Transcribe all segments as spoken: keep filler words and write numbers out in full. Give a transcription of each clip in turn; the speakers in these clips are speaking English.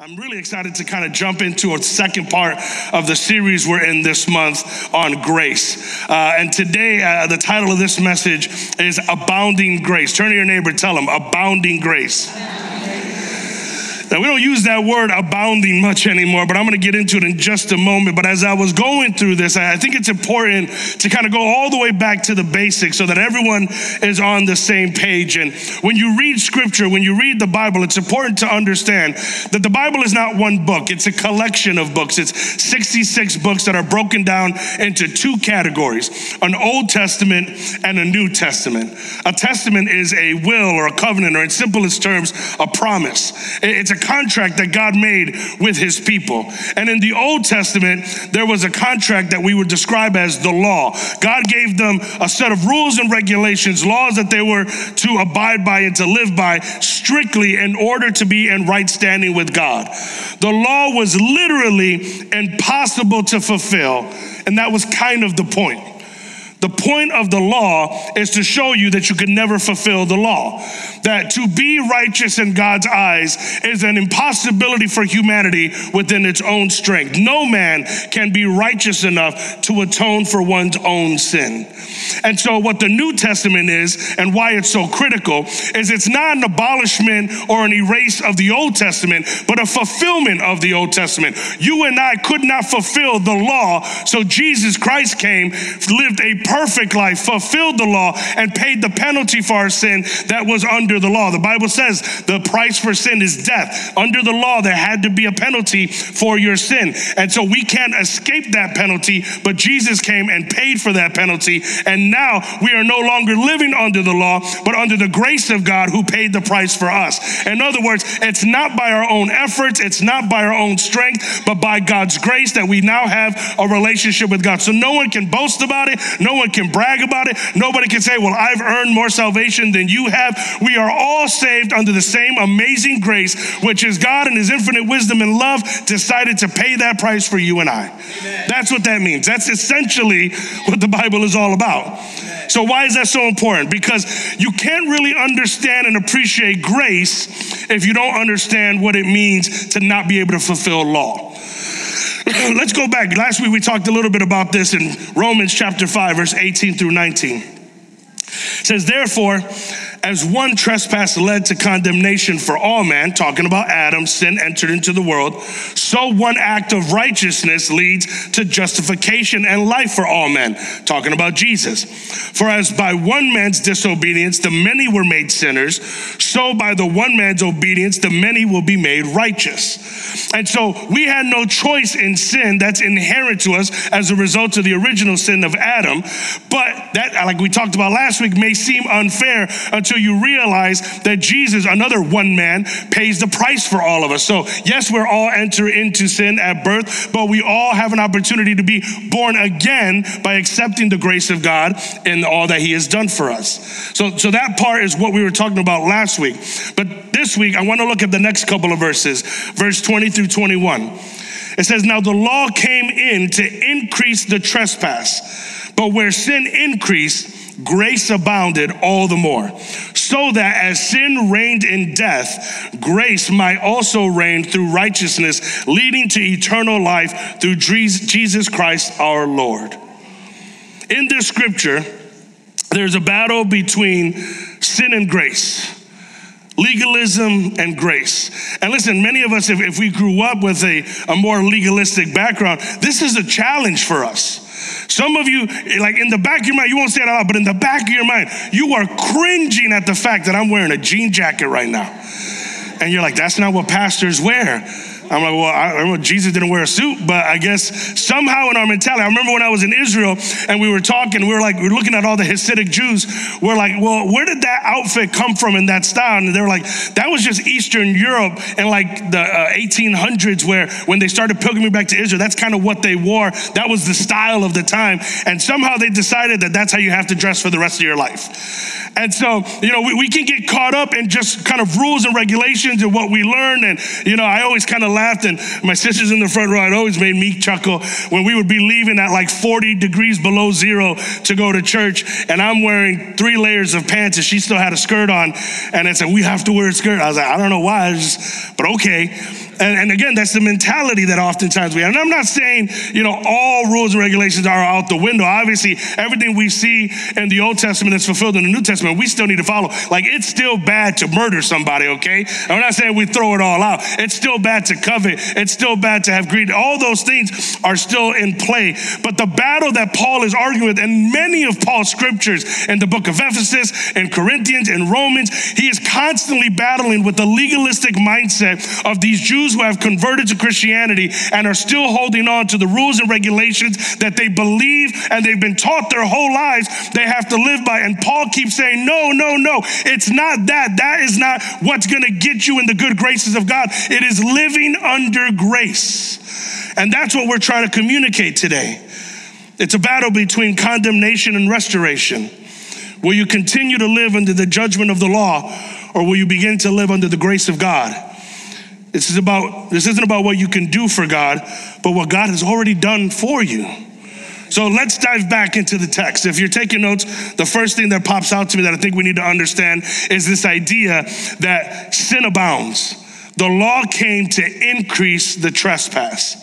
I'm really excited to kind of jump into a second part of the series we're in this month on grace. Uh, and today, uh, the title of this message is Abounding Grace. Turn to your neighbor, tell them, Abounding Grace. Now, we don't use that word abounding much anymore, but I'm going to get into it in just a moment. But as I was going through this, I think it's important to kind of go all the way back to the basics so that everyone is on the same page. And when you read scripture, when you read the Bible, it's important to understand that the Bible is not one book. It's a collection of books. It's sixty-six books that are broken down into two categories, an Old Testament and a New Testament. A testament is a will or a covenant, or in simplest terms, a promise. It's a contract that God made with his people. And in the Old Testament, there was a contract that we would describe as the law. God gave them a set of rules and regulations, laws that they were to abide by and to live by strictly in order to be in right standing with God. The law was literally impossible to fulfill, and that was kind of the point. The point of the law is to show you that you could never fulfill the law, that to be righteous in God's eyes is an impossibility for humanity within its own strength. No man can be righteous enough to atone for one's own sin. And so what the New Testament is and why it's so critical is it's not an abolishment or an erase of the Old Testament, but a fulfillment of the Old Testament. You and I could not fulfill the law, so Jesus Christ came, lived a perfect life, fulfilled the law, and paid the penalty for our sin that was under the law. The Bible says the price for sin is death. Under the law, there had to be a penalty for your sin. And so we can't escape that penalty, but Jesus came and paid for that penalty. And now we are no longer living under the law, but under the grace of God who paid the price for us. In other words, it's not by our own efforts, it's not by our own strength, but by God's grace that we now have a relationship with God. So no one can boast about it. No one can brag about it. Nobody can say, well, I've earned more salvation than you have. We are all saved under the same amazing grace, which is God in his infinite wisdom and love decided to pay that price for you and I. Amen. That's what that means. That's essentially what the Bible is all about. Amen. So why is that so important? Because you can't really understand and appreciate grace if you don't understand what it means to not be able to fulfill law. Let's go back. Last week we talked a little bit about this in Romans chapter five, verse eighteen through nineteen. It says, therefore, as one trespass led to condemnation for all men, talking about Adam, sin entered into the world, so one act of righteousness leads to justification and life for all men, talking about Jesus. For as by one man's disobedience, the many were made sinners, so by the one man's obedience, the many will be made righteous. And so we had no choice in sin that's inherent to us as a result of the original sin of Adam, but that, like we talked about last week, may seem unfair until until you realize that Jesus, another one man, pays the price for all of us. So yes, we're all entered into sin at birth, but we all have an opportunity to be born again by accepting the grace of God and all that he has done for us. So, so that part is what we were talking about last week. But this week, I want to look at the next couple of verses, verse twenty through twenty-one. It says, now the law came in to increase the trespass, but where sin increased, grace abounded all the more, so that as sin reigned in death, grace might also reign through righteousness, leading to eternal life through Jesus Christ our Lord. In this scripture, there's a battle between sin and grace. Legalism and grace. And listen, many of us, if, if we grew up with a, a more legalistic background, this is a challenge for us. Some of you, like in the back of your mind, you won't say it out loud, but in the back of your mind, you are cringing at the fact that I'm wearing a jean jacket right now. And you're like, that's not what pastors wear. I'm like, well, I remember Jesus didn't wear a suit, but I guess somehow in our mentality, I remember when I was in Israel and we were talking, we were like, we were looking at all the Hasidic Jews. We're like, well, where did that outfit come from in that style? And they were like, that was just Eastern Europe in like the uh, eighteen hundreds where when they started pilgriming back to Israel, that's kind of what they wore. That was the style of the time. And somehow they decided that that's how you have to dress for the rest of your life. And so, you know, we, we can get caught up in just kind of rules and regulations and what we learn. And, you know, I always kind of laughed, and my sisters in the front row, it always made me chuckle when we would be leaving at like forty degrees below zero to go to church, and I'm wearing three layers of pants and she still had a skirt on, and I said, we have to wear a skirt. I was like, I don't know why, just, but okay. And, and again, that's the mentality that oftentimes we have. And I'm not saying, you know, all rules and regulations are out the window. Obviously, everything we see in the Old Testament is fulfilled in the New Testament. We still need to follow. Like, it's still bad to murder somebody, okay? I'm not saying we throw it all out. It's still bad to covet. It's still bad to have greed. All those things are still in play. But the battle that Paul is arguing with, and many of Paul's scriptures in the book of Ephesus, in Corinthians, in Romans, he is constantly battling with the legalistic mindset of these Jews who have converted to Christianity and are still holding on to the rules and regulations that they believe and they've been taught their whole lives they have to live by. And Paul keeps saying, no, no, no, it's not that. That is not what's going to get you in the good graces of God. It is living under grace. And that's what we're trying to communicate today. It's a battle between condemnation and restoration. Will you continue to live under the judgment of the law, or will you begin to live under the grace of God? This is about, this isn't about what you can do for God, but what God has already done for you. So let's dive back into the text. If you're taking notes, the first thing that pops out to me that I think we need to understand is this idea that sin abounds. The law came to increase the trespass.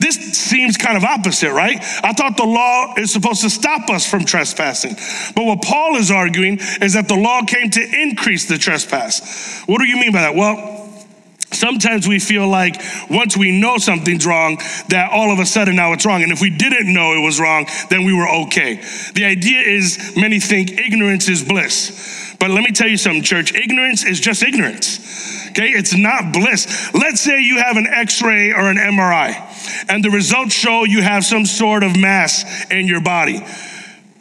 This seems kind of opposite, right? I thought the law is supposed to stop us from trespassing. But what Paul is arguing is that the law came to increase the trespass. What do you mean by that? Well, sometimes we feel like once we know something's wrong, that all of a sudden now it's wrong. And if we didn't know it was wrong, then we were okay. The idea is many think ignorance is bliss. But let me tell you something, church. Ignorance is just ignorance, okay? It's not bliss. Let's say you have an X-ray or an M R I, and the results show you have some sort of mass in your body.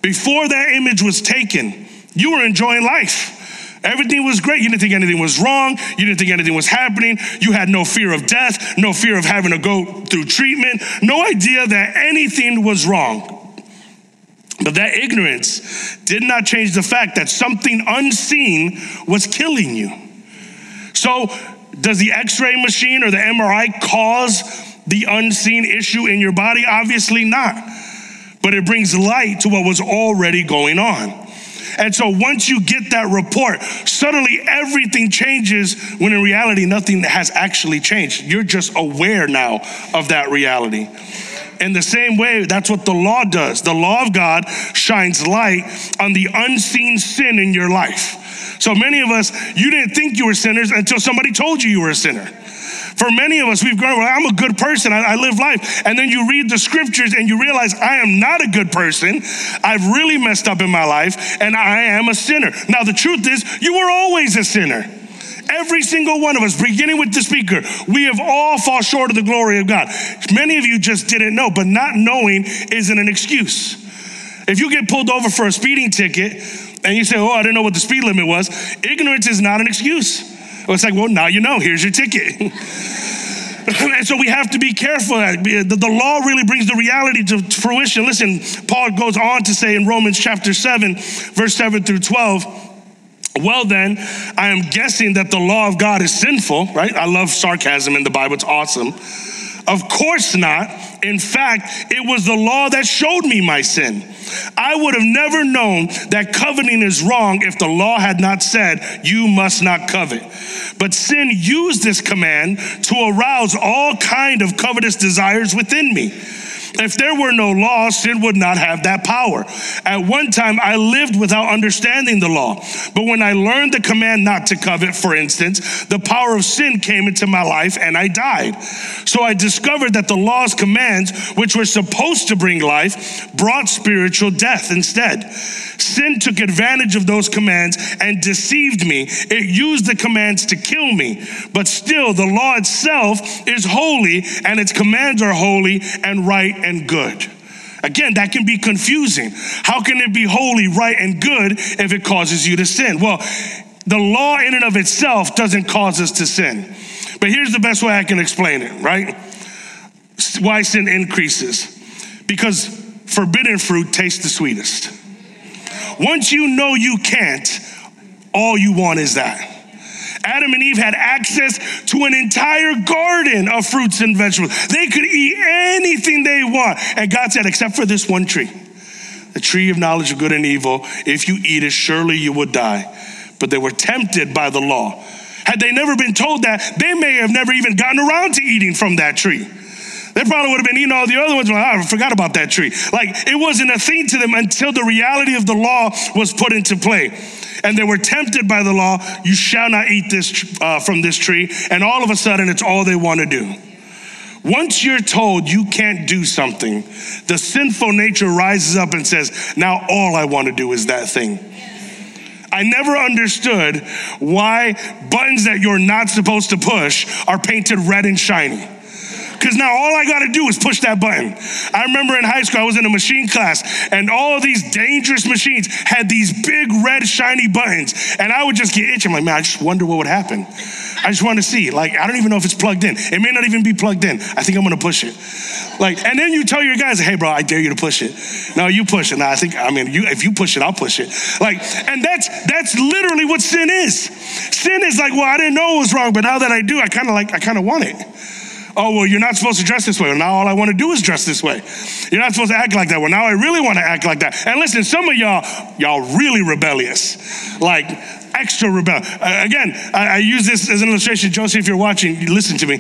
Before that image was taken, you were enjoying life. Everything was great. You didn't think anything was wrong. You didn't think anything was happening. You had no fear of death, no fear of having to go through treatment, no idea that anything was wrong. But that ignorance did not change the fact that something unseen was killing you. So does the X-ray machine or the M R I cause the unseen issue in your body? Obviously not. But it brings light to what was already going on. And so once you get that report, suddenly everything changes when in reality, nothing has actually changed. You're just aware now of that reality. In the same way, that's what the law does. The law of God shines light on the unseen sin in your life. So many of us, you didn't think you were sinners until somebody told you you were a sinner. For many of us, we've grown, well, I'm a good person, I, I live life. And then you read the scriptures and you realize I am not a good person. I've really messed up in my life and I am a sinner. Now the truth is, you were always a sinner. Every single one of us, beginning with the speaker, we have all fall short of the glory of God. Many of you just didn't know, but not knowing isn't an excuse. If you get pulled over for a speeding ticket and you say, oh, I didn't know what the speed limit was, ignorance is not an excuse. It's like, well, now you know, here's your ticket. And so we have to be careful. The law really brings the reality to fruition. Listen, Paul goes on to say in Romans chapter seven, verse seven through twelve, well then, I am guessing that the law of God is sinful, right? I love sarcasm in the Bible, it's awesome. Of course not. In fact, it was the law that showed me my sin. I would have never known that coveting is wrong if the law had not said, you must not covet. But sin used this command to arouse all kind of covetous desires within me. If there were no law, sin would not have that power. At one time, I lived without understanding the law. But when I learned the command not to covet, for instance, the power of sin came into my life and I died. So I discovered that the law's commands, which were supposed to bring life, brought spiritual death instead. Sin took advantage of those commands and deceived me. It used the commands to kill me. But still, the law itself is holy and its commands are holy and right and good. Again, that can be confusing. How can it be holy, right, and good if it causes you to sin? Well, the law in and of itself doesn't cause us to sin. But here's the best way I can explain it, right? Why sin increases. Because forbidden fruit tastes the sweetest. Once you know you can't, all you want is that. Adam and Eve had access to an entire garden of fruits and vegetables. They could eat anything they want. And God said, except for this one tree, the tree of knowledge of good and evil, if you eat it, surely you will die. But they were tempted by the law. Had they never been told that, they may have never even gotten around to eating from that tree. They probably would have been eating all the other ones. Like, oh, I forgot about that tree. Like, it wasn't a thing to them until the reality of the law was put into play. And they were tempted by the law. You shall not eat this uh, from this tree. And all of a sudden, it's all they want to do. Once you're told you can't do something, the sinful nature rises up and says, now all I want to do is that thing. I never understood why buttons that you're not supposed to push are painted red and shiny. Because now all I got to do is push that button. I remember in high school, I was in a machine class, and all these dangerous machines had these big, red, shiny buttons. And I would just get itching. I'm like, man, I just wonder what would happen. I just want to see. Like, I don't even know if it's plugged in. It may not even be plugged in. I think I'm going to push it. Like, and then you tell your guys, hey, bro, I dare you to push it. No, you push it. No, I think, I mean, you, if you push it, I'll push it. Like, and that's that's literally what sin is. Sin is like, well, I didn't know it was wrong, but now that I do, I kind of like, I kind of want it. Oh, well, you're not supposed to dress this way. Well, now all I want to do is dress this way. You're not supposed to act like that. Well, now I really want to act like that. And listen, some of y'all, y'all really rebellious, like extra rebellious. Uh, again, I, I use this as an illustration. Josie, if you're watching, listen to me.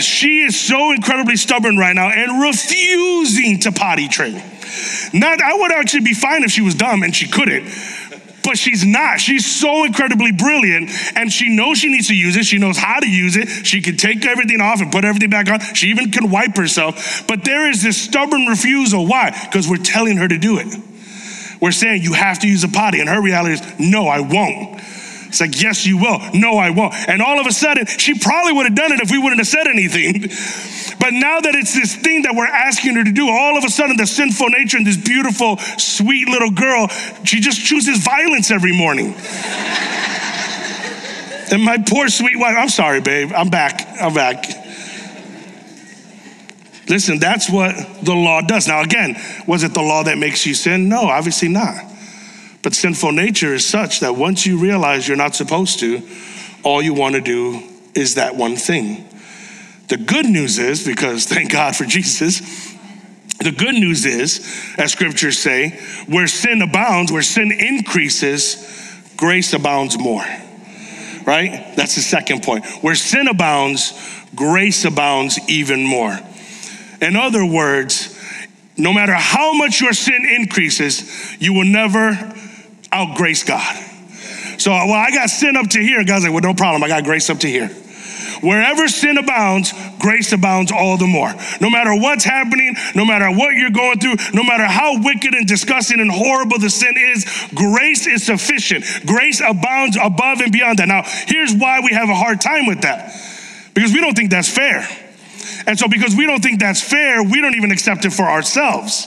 She is so incredibly stubborn right now and refusing to potty train. Not, I would actually be fine if she was dumb and she couldn't. But she's not. She's so incredibly brilliant, and she knows she needs to use it. She knows how to use it. She can take everything off and put everything back on. She even can wipe herself. But there is this stubborn refusal. Why? Because we're telling her to do it. We're saying, you have to use a potty. And her reality is, no, I won't. It's like, yes, you will. No, I won't. And all of a sudden, she probably would have done it if we wouldn't have said anything. But now that it's this thing that we're asking her to do, all of a sudden the sinful nature in this beautiful, sweet little girl, she just chooses violence every morning. And my poor sweet wife, I'm sorry, babe, I'm back, I'm back. Listen, that's what the law does. Now again, was it the law that makes you sin? No, obviously not. But sinful nature is such that once you realize you're not supposed to, all you want to do is that one thing. The good news is, because thank God for Jesus, the good news is, as scriptures say, where sin abounds, where sin increases, grace abounds more, right? That's the second point. Where sin abounds, grace abounds even more. In other words, no matter how much your sin increases, you will never outgrace God. So, well, I got sin up to here. God's like, well, no problem. I got grace up to here. Wherever sin abounds, grace abounds all the more. No matter what's happening, no matter what you're going through, no matter how wicked and disgusting and horrible the sin is, grace is sufficient. Grace abounds above and beyond that. Now, here's why we have a hard time with that. Because we don't think that's fair. And so because we don't think that's fair, we don't even accept it for ourselves.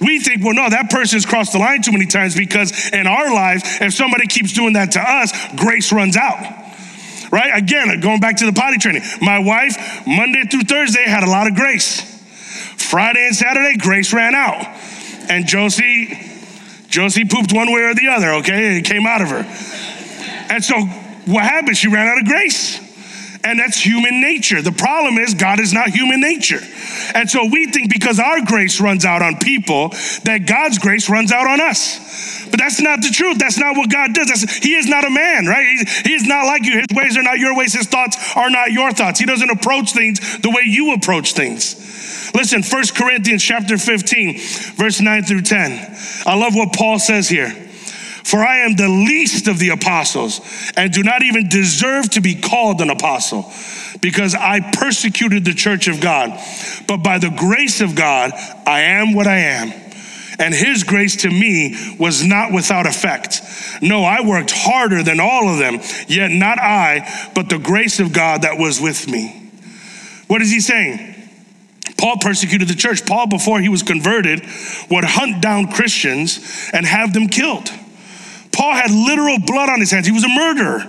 We think, well, no, that person's crossed the line too many times because in our lives, if somebody keeps doing that to us, grace runs out. Right? Again, going back to the potty training. My wife, Monday through Thursday, had a lot of grace. Friday and Saturday, grace ran out. And Josie, Josie pooped one way or the other, okay? It came out of her. And so what happened? She ran out of grace. And that's human nature. The problem is God is not human nature. And so we think because our grace runs out on people, that God's grace runs out on us. But that's not the truth. That's not what God does. That's, he is not a man, right? He's, he is not like you. His ways are not your ways. His thoughts are not your thoughts. He doesn't approach things the way you approach things. Listen, First Corinthians chapter fifteen, verse nine through ten. I love what Paul says here. For I am the least of the apostles and do not even deserve to be called an apostle because I persecuted the church of God. But by the grace of God, I am what I am. And his grace to me was not without effect. No, I worked harder than all of them, yet not I, but the grace of God that was with me. What is he saying? Paul persecuted the church. Paul, before he was converted, would hunt down Christians and have them killed. Paul had literal blood on his hands. He was a murderer.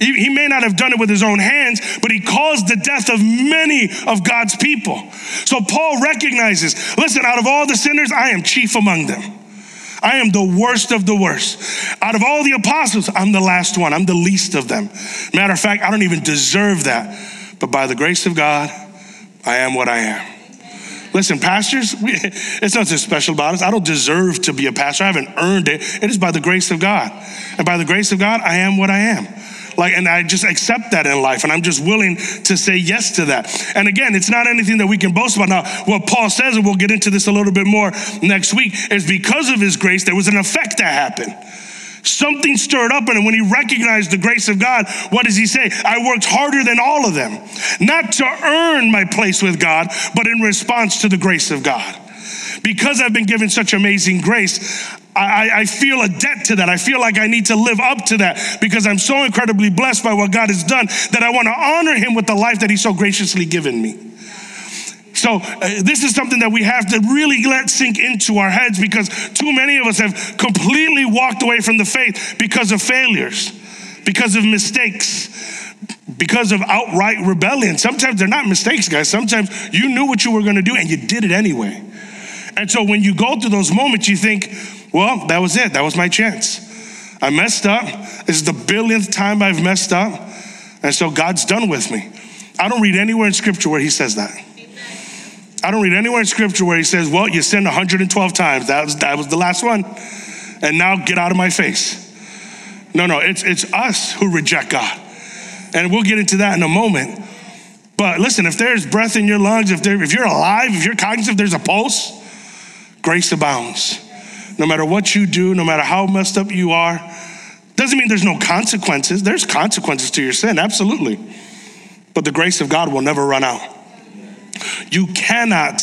He, he may not have done it with his own hands, but he caused the death of many of God's people. So Paul recognizes, listen, out of all the sinners, I am chief among them. I am the worst of the worst. Out of all the apostles, I'm the last one. I'm the least of them. Matter of fact, I don't even deserve that. But by the grace of God, I am what I am. Listen, pastors, we, it's nothing special about us. I don't deserve to be a pastor. I haven't earned it. It is by the grace of God. And by the grace of God, I am what I am. Like, and I just accept that in life, and I'm just willing to say yes to that. And again, it's not anything that we can boast about. Now, what Paul says, and we'll get into this a little bit more next week, is because of his grace, there was an effect that happened. Something stirred up, and when he recognized the grace of God, what does he say? I worked harder than all of them, not to earn my place with God, but in response to the grace of God. Because I've been given such amazing grace, I, I feel a debt to that. I feel like I need to live up to that because I'm so incredibly blessed by what God has done that I want to honor him with the life that he's so graciously given me. So uh, this is something that we have to really let sink into our heads because too many of us have completely walked away from the faith because of failures, because of mistakes, because of outright rebellion. Sometimes they're not mistakes, guys. Sometimes you knew what you were going to do and you did it anyway. And so when you go through those moments, you think, well, that was it. That was my chance. I messed up. This is the billionth time I've messed up. And so God's done with me. I don't read anywhere in scripture where he says that. I don't read anywhere in scripture where he says, well, you sinned one hundred twelve times. That was, that was the last one. And now get out of my face. No, no, it's, it's us who reject God. And we'll get into that in a moment. But listen, if there's breath in your lungs, if, there, if you're alive, if you're cognizant, if there's a pulse, grace abounds. No matter what you do, no matter how messed up you are, doesn't mean there's no consequences. There's consequences to your sin, absolutely. But the grace of God will never run out. You cannot,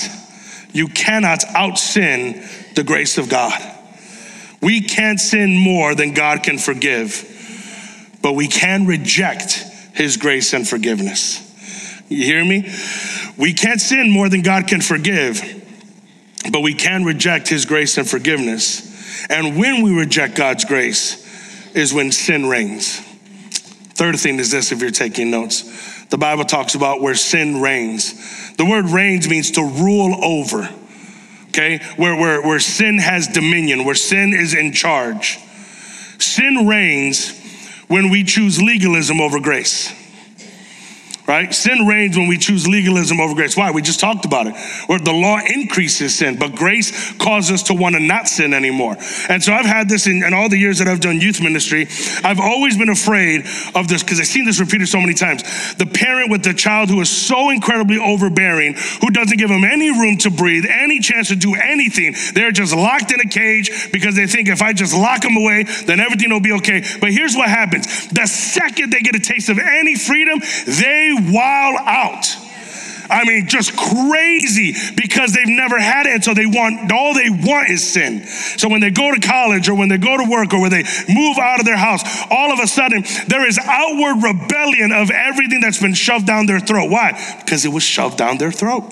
you cannot out-sin the grace of God. We can't sin more than God can forgive, but we can reject his grace and forgiveness. You hear me? We can't sin more than God can forgive, but we can reject his grace and forgiveness. And when we reject God's grace is when sin reigns. Third thing is this, if you're taking notes. The Bible talks about where sin reigns. The word reigns means to rule over, okay? Where, where, where sin has dominion, where sin is in charge. Sin reigns when we choose legalism over grace, right? Sin reigns when we choose legalism over grace. Why? We just talked about it. Where the law increases sin, but grace causes us to want to not sin anymore. And so I've had this in, in all the years that I've done youth ministry. I've always been afraid of this because I've seen this repeated so many times. The parent with the child who is so incredibly overbearing, who doesn't give them any room to breathe, any chance to do anything. They're just locked in a cage because they think if I just lock them away, then everything will be okay. But here's what happens. The second they get a taste of any freedom, they wild out. I mean, just crazy because they've never had it. And so they want, all they want is sin. So when they go to college or when they go to work or when they move out of their house, all of a sudden there is outward rebellion of everything that's been shoved down their throat. Why? Because it was shoved down their throat.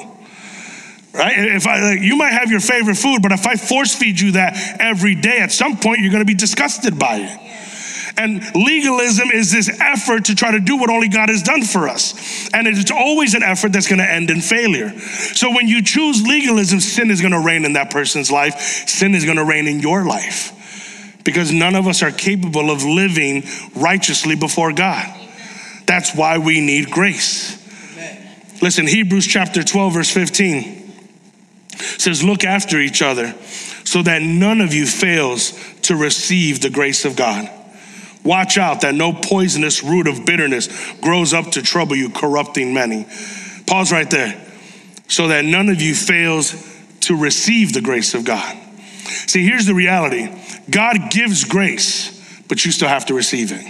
Right? If I, like, you might have your favorite food, but if I force feed you that every day, at some point you're going to be disgusted by it. And legalism is this effort to try to do what only God has done for us. And it's always an effort that's going to end in failure. So when you choose legalism, sin is going to reign in that person's life. Sin is going to reign in your life. Because none of us are capable of living righteously before God. That's why we need grace. Listen, Hebrews chapter twelve, verse fifteen says, look after each other so that none of you fails to receive the grace of God. Watch out that no poisonous root of bitterness grows up to trouble you, corrupting many. Pause right there. So that none of you fails to receive the grace of God. See, here's the reality. God gives grace, but you still have to receive it.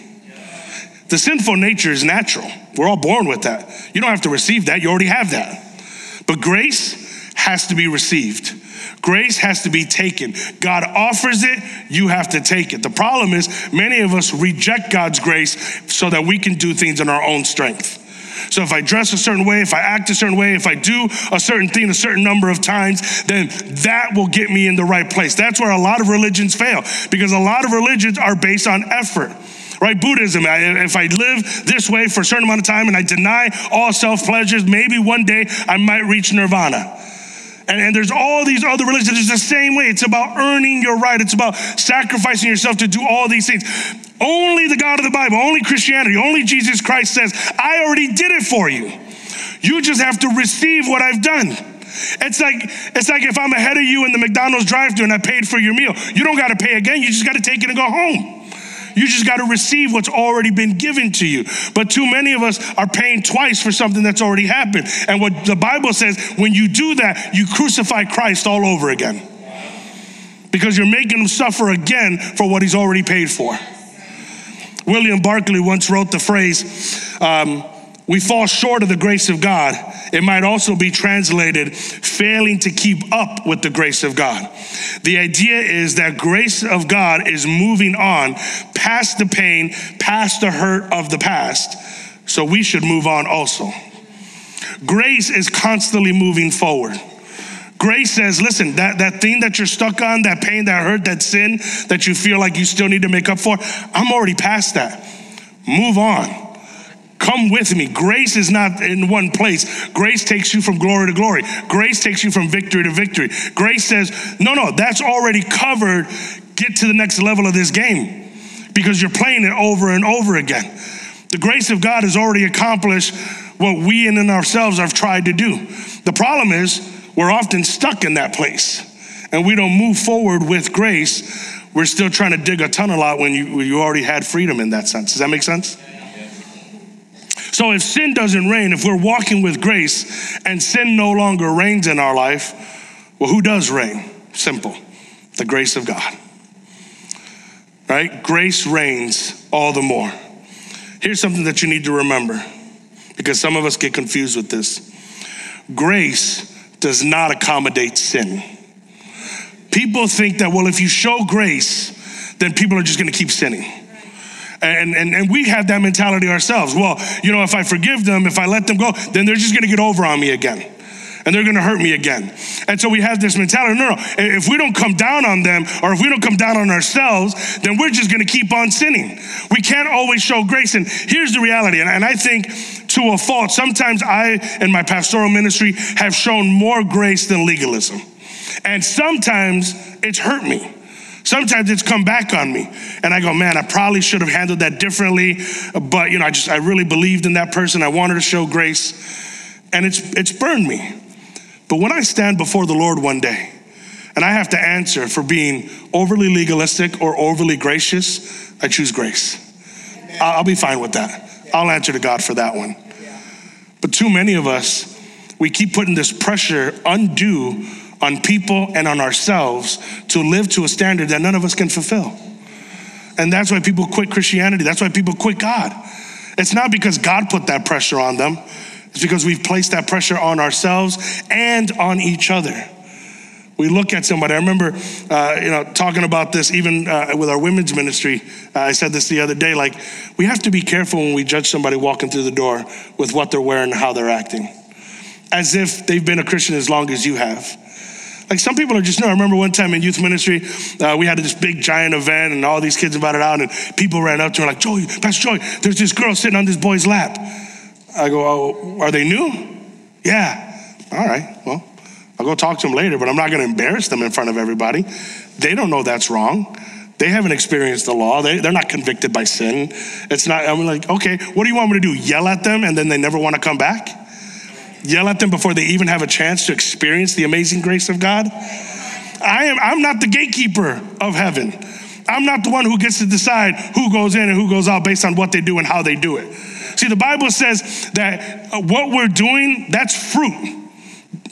The sinful nature is natural. We're all born with that. You don't have to receive that. You already have that. But grace has to be received. Grace has to be taken. God offers it, you have to take it. The problem is many of us reject God's grace so that we can do things in our own strength. So if I dress a certain way, if I act a certain way, if I do a certain thing a certain number of times, then that will get me in the right place. That's where a lot of religions fail because a lot of religions are based on effort. Right? Buddhism, if I live this way for a certain amount of time and I deny all self-pleasures, maybe one day I might reach nirvana. And, and there's all these other religions. It's the same way. It's about earning your right. It's about sacrificing yourself to do all these things. Only the God of the Bible, only Christianity, only Jesus Christ says, I already did it for you. You just have to receive what I've done. It's like, it's like if I'm ahead of you in the McDonald's drive-thru and I paid for your meal, you don't got to pay again. You just got to take it and go home. You just got to receive what's already been given to you. But too many of us are paying twice for something that's already happened. And what the Bible says, when you do that, you crucify Christ all over again. Because you're making him suffer again for what he's already paid for. William Barclay once wrote the phrase, um, we fall short of the grace of God. It might also be translated, failing to keep up with the grace of God. The idea is that grace of God is moving on past the pain, past the hurt of the past. So we should move on also. Grace is constantly moving forward. Grace says, listen, that, that thing that you're stuck on, that pain, that hurt, that sin, that you feel like you still need to make up for, I'm already past that. Move on. Come with me. Grace is not in one place. Grace takes you from glory to glory. Grace takes you from victory to victory. Grace says, no, no, that's already covered. Get to the next level of this game because you're playing it over and over again. The grace of God has already accomplished what we in and ourselves have tried to do. The problem is, we're often stuck in that place and we don't move forward with grace. We're still trying to dig a tunnel out when you, when you already had freedom in that sense. Does that make sense? So if sin doesn't reign, if we're walking with grace and sin no longer reigns in our life, well, who does reign? Simple, the grace of God, right? Grace reigns all the more. Here's something that you need to remember because some of us get confused with this. Grace does not accommodate sin. People think that, well, if you show grace, then people are just gonna keep sinning. And, and, and we have that mentality ourselves. Well, you know, if I forgive them, if I let them go, then they're just gonna get over on me again. And they're gonna hurt me again. And so we have this mentality, no, no, if we don't come down on them or if we don't come down on ourselves, then we're just gonna keep on sinning. We can't always show grace. And here's the reality, and, and I think to a fault, sometimes I and my pastoral ministry have shown more grace than legalism. And sometimes it's hurt me. Sometimes it's come back on me. And I go, man, I probably should have handled that differently. But you know, I just, I really believed in that person. I wanted to show grace. And it's it's burned me. But when I stand before the Lord one day, and I have to answer for being overly legalistic or overly gracious, I choose grace. I'll be fine with that. I'll answer to God for that one. But too many of us, we keep putting this pressure undue on people and on ourselves to live to a standard that none of us can fulfill. And that's why people quit Christianity. That's why people quit God. It's not because God put that pressure on them. It's because we've placed that pressure on ourselves and on each other. We look at somebody. I remember, uh, you know, talking about this even uh, with our women's ministry. Uh, I said this the other day, like, we have to be careful when we judge somebody walking through the door with what they're wearing and how they're acting, as if they've been a Christian as long as you have. Like, some people are just, no, I remember one time in youth ministry, uh, we had this big giant event and all these kids invited out and people ran up to her like, Joey, Pastor Joey, there's this girl sitting on this boy's lap. I go, oh, are they new? Yeah. All right, well, I'll go talk to them later, but I'm not gonna embarrass them in front of everybody. They don't know that's wrong. They haven't experienced the law. They, they're not convicted by sin. It's not, I'm like, okay, what do you want me to do? Yell at them and then they never wanna come back? Yell at them before they even have a chance to experience the amazing grace of God? I am, I'm not the gatekeeper of heaven. I'm not the one who gets to decide who goes in and who goes out based on what they do and how they do it. See, the Bible says that what we're doing, that's fruit,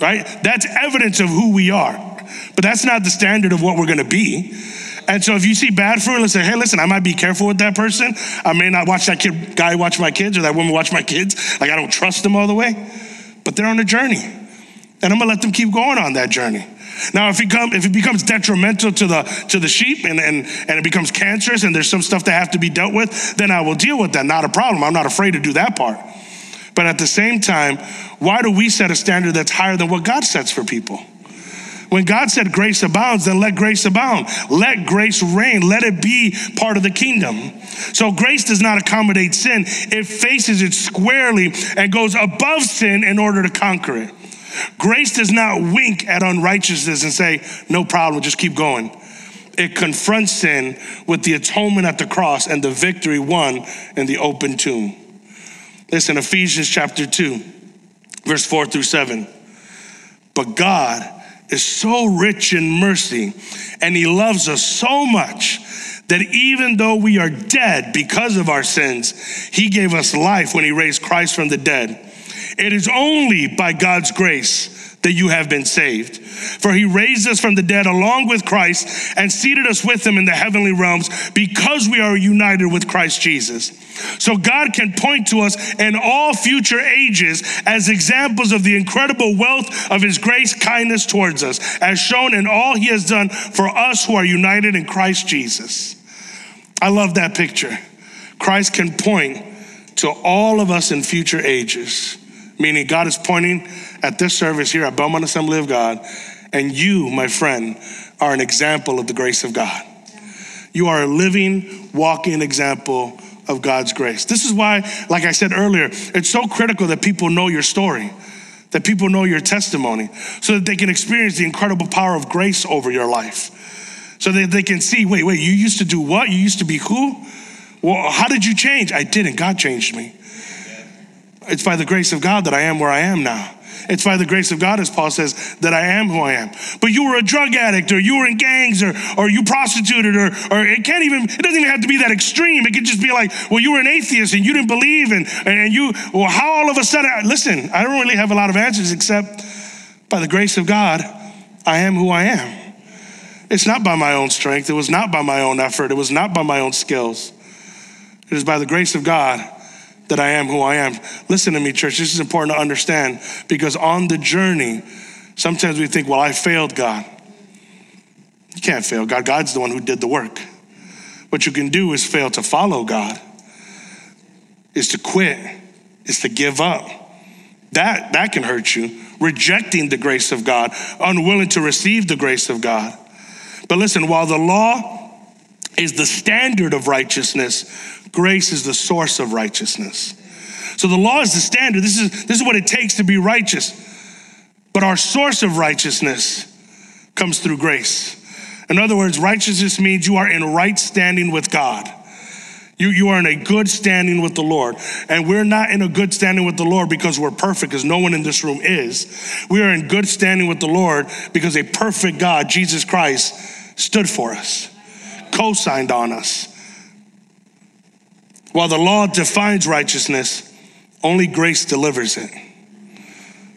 right? That's evidence of who we are, but that's not the standard of what we're gonna be. And so if you see bad fruit, let's say, hey, listen, I might be careful with that person. I may not watch that kid, guy watch my kids or that woman watch my kids. Like, I don't trust them all the way, but they're on a journey and I'm gonna let them keep going on that journey. Now, if it, come, if it becomes detrimental to the to the sheep and, and, and it becomes cancerous and there's some stuff that have to be dealt with, then I will deal with that, not a problem. I'm not afraid to do that part. But at the same time, why do we set a standard that's higher than what God sets for people? When God said grace abounds, then let grace abound. Let grace reign. Let it be part of the kingdom. So grace does not accommodate sin. It faces it squarely and goes above sin in order to conquer it. Grace does not wink at unrighteousness and say, no problem, just keep going. It confronts sin with the atonement at the cross and the victory won in the open tomb. Listen, Ephesians chapter two, verse four through seven. But God is so rich in mercy and he loves us so much that even though we are dead because of our sins, he gave us life when he raised Christ from the dead. It is only by God's grace that you have been saved. For he raised us from the dead along with Christ and seated us with him in the heavenly realms because we are united with Christ Jesus. So God can point to us in all future ages as examples of the incredible wealth of his grace, kindness towards us, as shown in all he has done for us who are united in Christ Jesus. I love that picture. Christ can point to all of us in future ages, meaning God is pointing at this service here at Belmont Assembly of God, and you, my friend, are an example of the grace of God. You are a living, walking example of God's grace. This is why, like I said earlier, it's so critical that people know your story, that people know your testimony, so that they can experience the incredible power of grace over your life, so that they can see, wait, wait, you used to do what? You used to be who? Well, how did you change? I didn't. God changed me. It's by the grace of God that I am where I am now. It's by the grace of God, as Paul says, that I am who I am. But you were a drug addict, or you were in gangs, or or you prostituted, or or it can't even, it doesn't even have to be that extreme. It could just be like, well, you were an atheist and you didn't believe, and, and you, well, how all of a sudden, listen, I don't really have a lot of answers except by the grace of God, I am who I am. It's not by my own strength. It was not by my own effort. It was not by my own skills. It is by the grace of God that I am who I am. Listen to me, church. This is important to understand, because on the journey, sometimes we think, well, I failed God. You can't fail God. God's the one who did the work. What you can do is fail to follow God, is to quit, is to give up. That, that can hurt you. Rejecting the grace of God, unwilling to receive the grace of God. But listen, while the law is the standard of righteousness, grace is the source of righteousness. So the law is the standard. This is, this is what it takes to be righteous. But our source of righteousness comes through grace. In other words, righteousness means you are in right standing with God. You, you are in a good standing with the Lord. And we're not in a good standing with the Lord because we're perfect, because no one in this room is. We are in good standing with the Lord because a perfect God, Jesus Christ, stood for us, co-signed on us. While the law defines righteousness, only grace delivers it.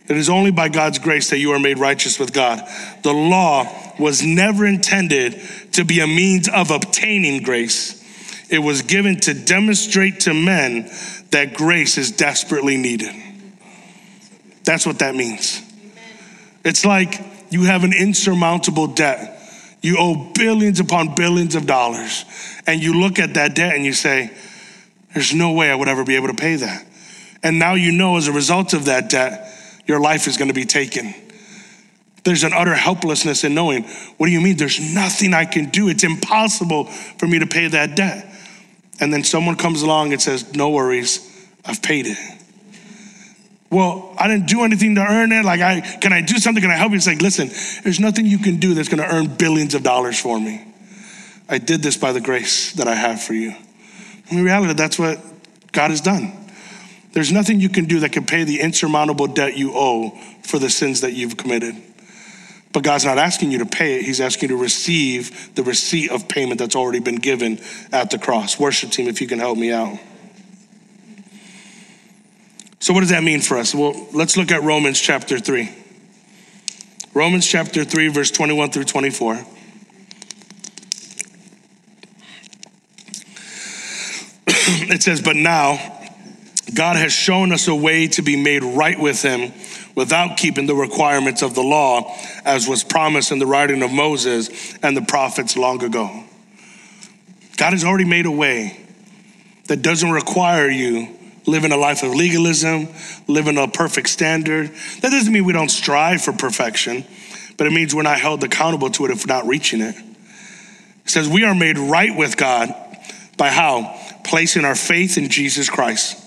It is only by God's grace that you are made righteous with God. The law was never intended to be a means of obtaining grace. It was given to demonstrate to men that grace is desperately needed. That's what that means. It's like you have an insurmountable debt. You owe billions upon billions of dollars. And you look at that debt and you say, there's no way I would ever be able to pay that. And now you know, as a result of that debt, your life is going to be taken. There's an utter helplessness in knowing, what do you mean? There's nothing I can do. It's impossible for me to pay that debt. And then someone comes along and says, no worries, I've paid it. Well, I didn't do anything to earn it. Like, I can I do something? Can I help you? It's like, listen, there's nothing you can do that's going to earn billions of dollars for me. I did this by the grace that I have for you. In reality, that's what God has done. There's nothing you can do that can pay the insurmountable debt you owe for the sins that you've committed. But God's not asking you to pay it. He's asking you to receive the receipt of payment that's already been given at the cross. Worship team, if you can help me out. So what does that mean for us? Well, let's look at Romans chapter three. Romans chapter three, verse twenty-one through twenty-four. It says, but now God has shown us a way to be made right with him without keeping the requirements of the law, as was promised in the writing of Moses and the prophets long ago. God has already made a way that doesn't require you living a life of legalism, living a perfect standard. That doesn't mean we don't strive for perfection, but it means we're not held accountable to it if we're not reaching it. It says we are made right with God by how? Placing our faith in Jesus Christ.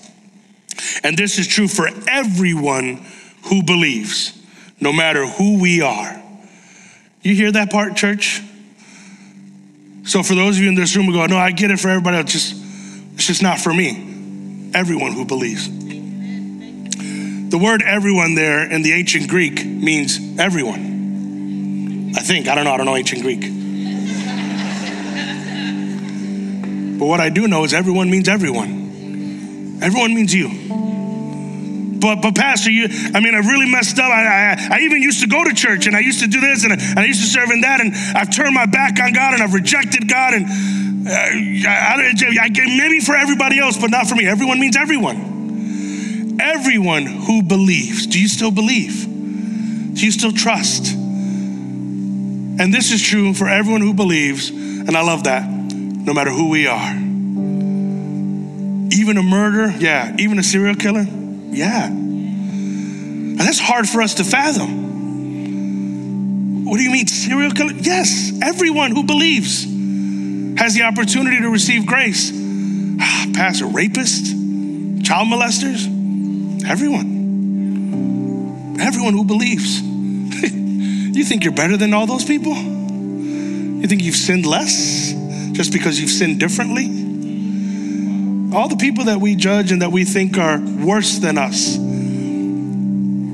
And this is true for everyone who believes, no matter who we are. You hear that part, church? So for those of you in this room who go, no, I get it for everybody else, just, it's just not for me. Everyone who believes. The word everyone there in the ancient Greek means everyone. I think, I don't know, I don't know ancient Greek. But what I do know is everyone means everyone. Everyone means you. But, but pastor, you, I mean, I really messed up. I, I, I even used to go to church, and I used to do this, and I, and I used to serve in that, and I've turned my back on God, and I've rejected God, and I, I, I, maybe for everybody else, but not for me. Everyone means everyone. Everyone who believes. Do you still believe? Do you still trust? And this is true for everyone who believes, and I love that, no matter who we are. Even a murderer, yeah. Even a serial killer, yeah. And that's hard for us to fathom. What do you mean, serial killer? Yes, everyone who believes has the opportunity to receive grace. Ah, pastor, rapists, child molesters, everyone. Everyone who believes. You think you're better than all those people? You think you've sinned less just because you've sinned differently? All the people that we judge and that we think are worse than us,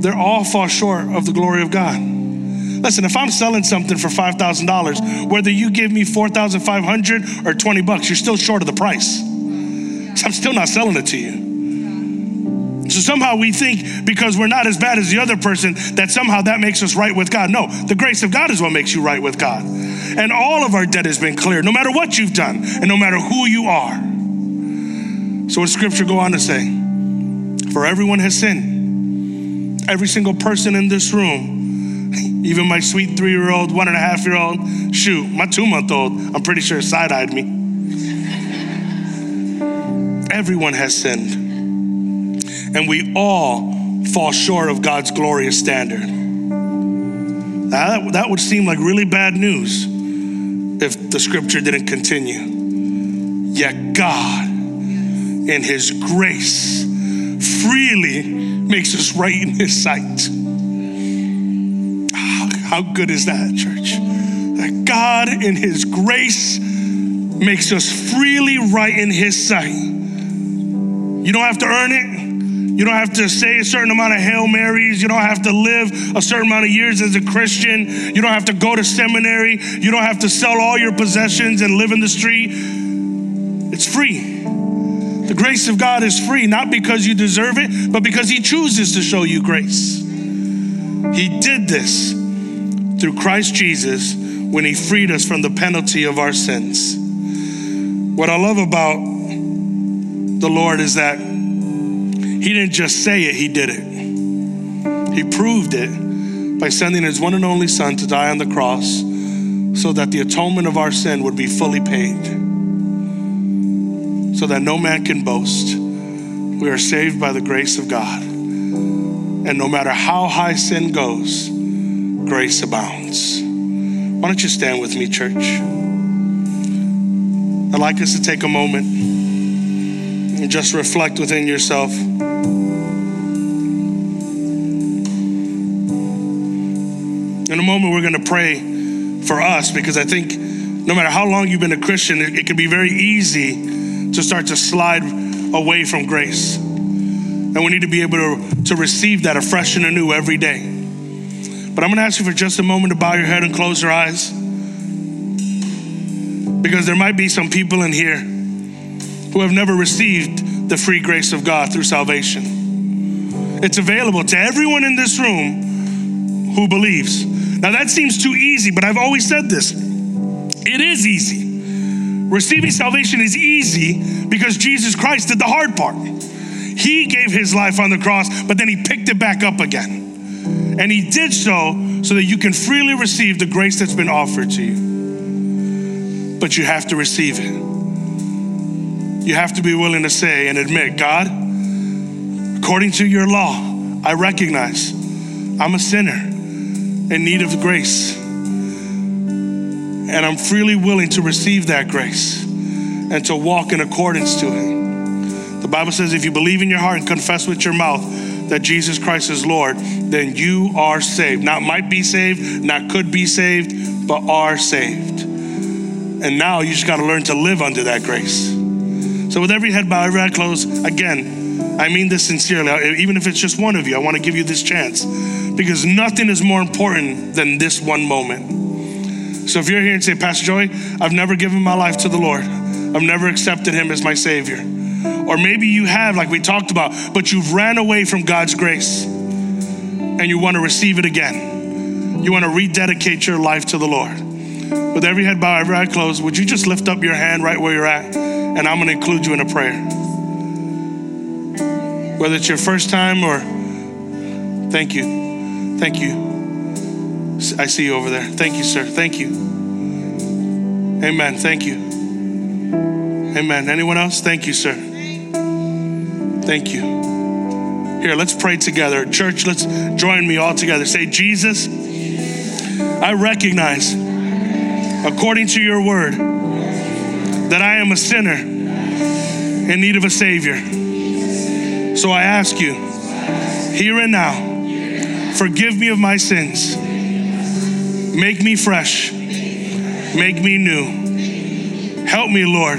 they're all fall short of the glory of God. Listen, if I'm selling something for five thousand dollars, whether you give me four thousand five hundred dollars or twenty bucks, you're still short of the price. So I'm still not selling it to you. So somehow we think because we're not as bad as the other person that somehow that makes us right with God. No, the grace of God is what makes you right with God. And all of our debt has been cleared, no matter what you've done and no matter who you are. So what scripture go on to say? For everyone has sinned. Every single person in this room, even my sweet three-year-old, one and a half-year-old, shoot, my two-month-old, I'm pretty sure side-eyed me. Everyone has sinned. And we all fall short of God's glorious standard. Now, that, that would seem like really bad news if the scripture didn't continue. Yet God, and his grace freely makes us right in his sight. Oh, how good is that, church? That God in his grace makes us freely right in his sight. You don't have to earn it. You don't have to say a certain amount of Hail Marys. You don't have to live a certain amount of years as a Christian. You don't have to go to seminary. You don't have to sell all your possessions and live in the street. It's free. The grace of God is free, not because you deserve it, but because he chooses to show you grace. He did this through Christ Jesus when he freed us from the penalty of our sins. What I love about the Lord is that he didn't just say it, he did it. He proved it by sending his one and only son to die on the cross so that the atonement of our sin would be fully paid. So that no man can boast. We are saved by the grace of God. And no matter how high sin goes, grace abounds. Why don't you stand with me, church? I'd like us to take a moment and just reflect within yourself. In a moment, we're going to pray for us, because I think no matter how long you've been a Christian, it, it can be very easy to start to slide away from grace. And we need to be able to, to receive that afresh and anew every day. But I'm gonna ask you for just a moment to bow your head and close your eyes, because there might be some people in here who have never received the free grace of God through salvation. It's available to everyone in this room who believes. Now that seems too easy, but I've always said this. It is easy. Receiving salvation is easy because Jesus Christ did the hard part. He gave his life on the cross, but then he picked it back up again. And he did so, so that you can freely receive the grace that's been offered to you. But you have to receive it. You have to be willing to say and admit, God, according to your law, I recognize I'm a sinner in need of grace. And I'm freely willing to receive that grace and to walk in accordance to it. The Bible says if you believe in your heart and confess with your mouth that Jesus Christ is Lord, then you are saved. Not might be saved, not could be saved, but are saved. And now you just gotta learn to live under that grace. So with every head bowed, every eye closed, again, I mean this sincerely, even if it's just one of you, I wanna give you this chance, because nothing is more important than this one moment. So if you're here and say, Pastor Joey, I've never given my life to the Lord. I've never accepted him as my Savior. Or maybe you have, like we talked about, but you've ran away from God's grace and you want to receive it again. You want to rededicate your life to the Lord. With every head bowed, every eye closed, would you just lift up your hand right where you're at, and I'm going to include you in a prayer. Whether it's your first time or, thank you, thank you. I see you over there. Thank you, sir. Thank you. Amen. Thank you. Amen. Anyone else? Thank you, sir. Thank you. Here, let's pray together. Church, let's join me all together. Say, Jesus, I recognize, according to your word, that I am a sinner in need of a Savior. So I ask you, here and now, forgive me of my sins. Make me fresh. Make me new. Help me, Lord,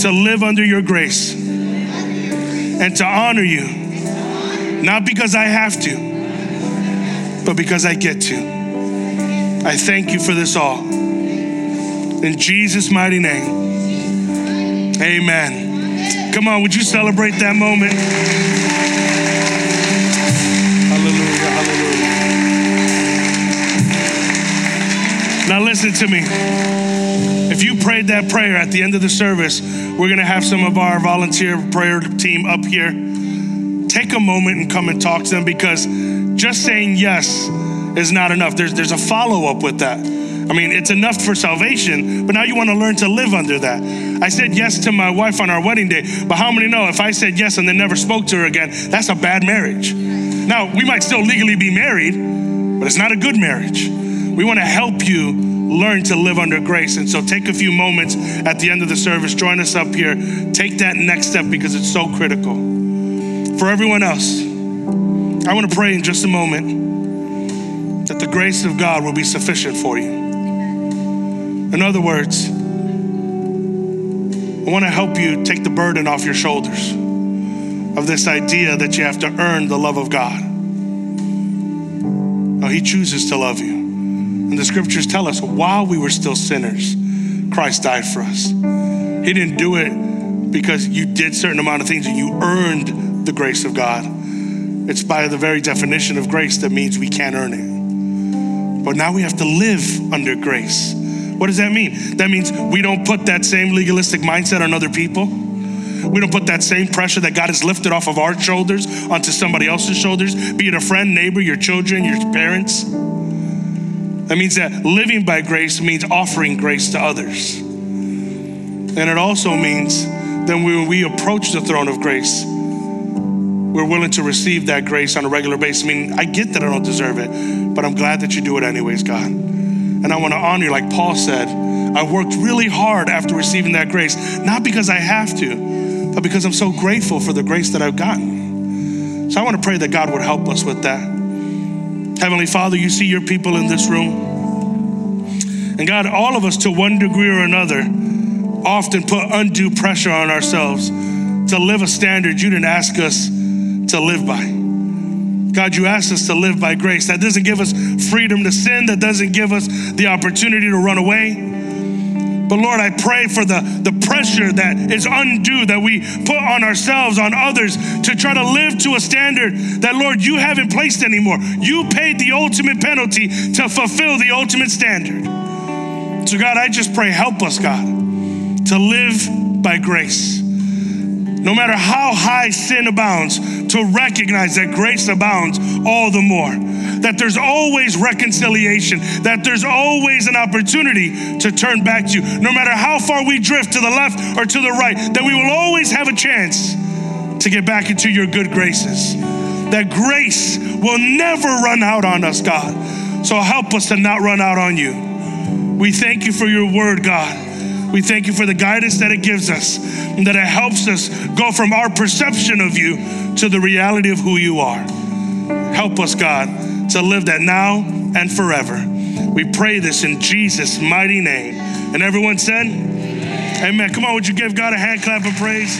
to live under your grace and to honor you, not because I have to, but because I get to. I thank you for this all. In Jesus' mighty name, amen. Come on, would you celebrate that moment? Hallelujah, hallelujah. Now listen to me. If you prayed that prayer at the end of the service, we're gonna have some of our volunteer prayer team up here. Take a moment and come and talk to them, because just saying yes is not enough. There's there's a follow-up with that. I mean, it's enough for salvation, but now you want to learn to live under that. I said yes to my wife on our wedding day, but how many know if I said yes and then never spoke to her again, that's a bad marriage. Now, we might still legally be married, but it's not a good marriage. We want to help you learn to live under grace. And so take a few moments at the end of the service, join us up here, take that next step, because it's so critical. For everyone else, I want to pray in just a moment that the grace of God will be sufficient for you. In other words, I want to help you take the burden off your shoulders of this idea that you have to earn the love of God. No, he chooses to love you. And the scriptures tell us while we were still sinners, Christ died for us. He didn't do it because you did certain amount of things and you earned the grace of God. It's by the very definition of grace that means we can't earn it. But now we have to live under grace. What does that mean? That means we don't put that same legalistic mindset on other people. We don't put that same pressure that God has lifted off of our shoulders onto somebody else's shoulders, be it a friend, neighbor, your children, your parents. That means that living by grace means offering grace to others. And it also means that when we approach the throne of grace, we're willing to receive that grace on a regular basis. I mean, I get that I don't deserve it, but I'm glad that you do it anyways, God. And I want to honor you. Like Paul said, I worked really hard after receiving that grace, not because I have to, but because I'm so grateful for the grace that I've gotten. So I want to pray that God would help us with that. Heavenly Father, you see your people in this room. And God, all of us to one degree or another often put undue pressure on ourselves to live a standard you didn't ask us to live by. God, you asked us to live by grace. That doesn't give us freedom to sin. That doesn't give us the opportunity to run away. But Lord, I pray for the, the pressure that is undue that we put on ourselves, on others, to try to live to a standard that, Lord, you haven't placed anymore. You paid the ultimate penalty to fulfill the ultimate standard. So God, I just pray, help us, God, to live by grace. No matter how high sin abounds, to recognize that grace abounds all the more. That there's always reconciliation. That there's always an opportunity to turn back to you. No matter how far we drift to the left or to the right, that we will always have a chance to get back into your good graces. That grace will never run out on us, God. So help us to not run out on you. We thank you for your word, God. We thank you for the guidance that it gives us and that it helps us go from our perception of you to the reality of who you are. Help us, God, to live that now and forever. We pray this in Jesus' mighty name. And everyone said, amen. Amen. Come on, would you give God a hand clap of praise?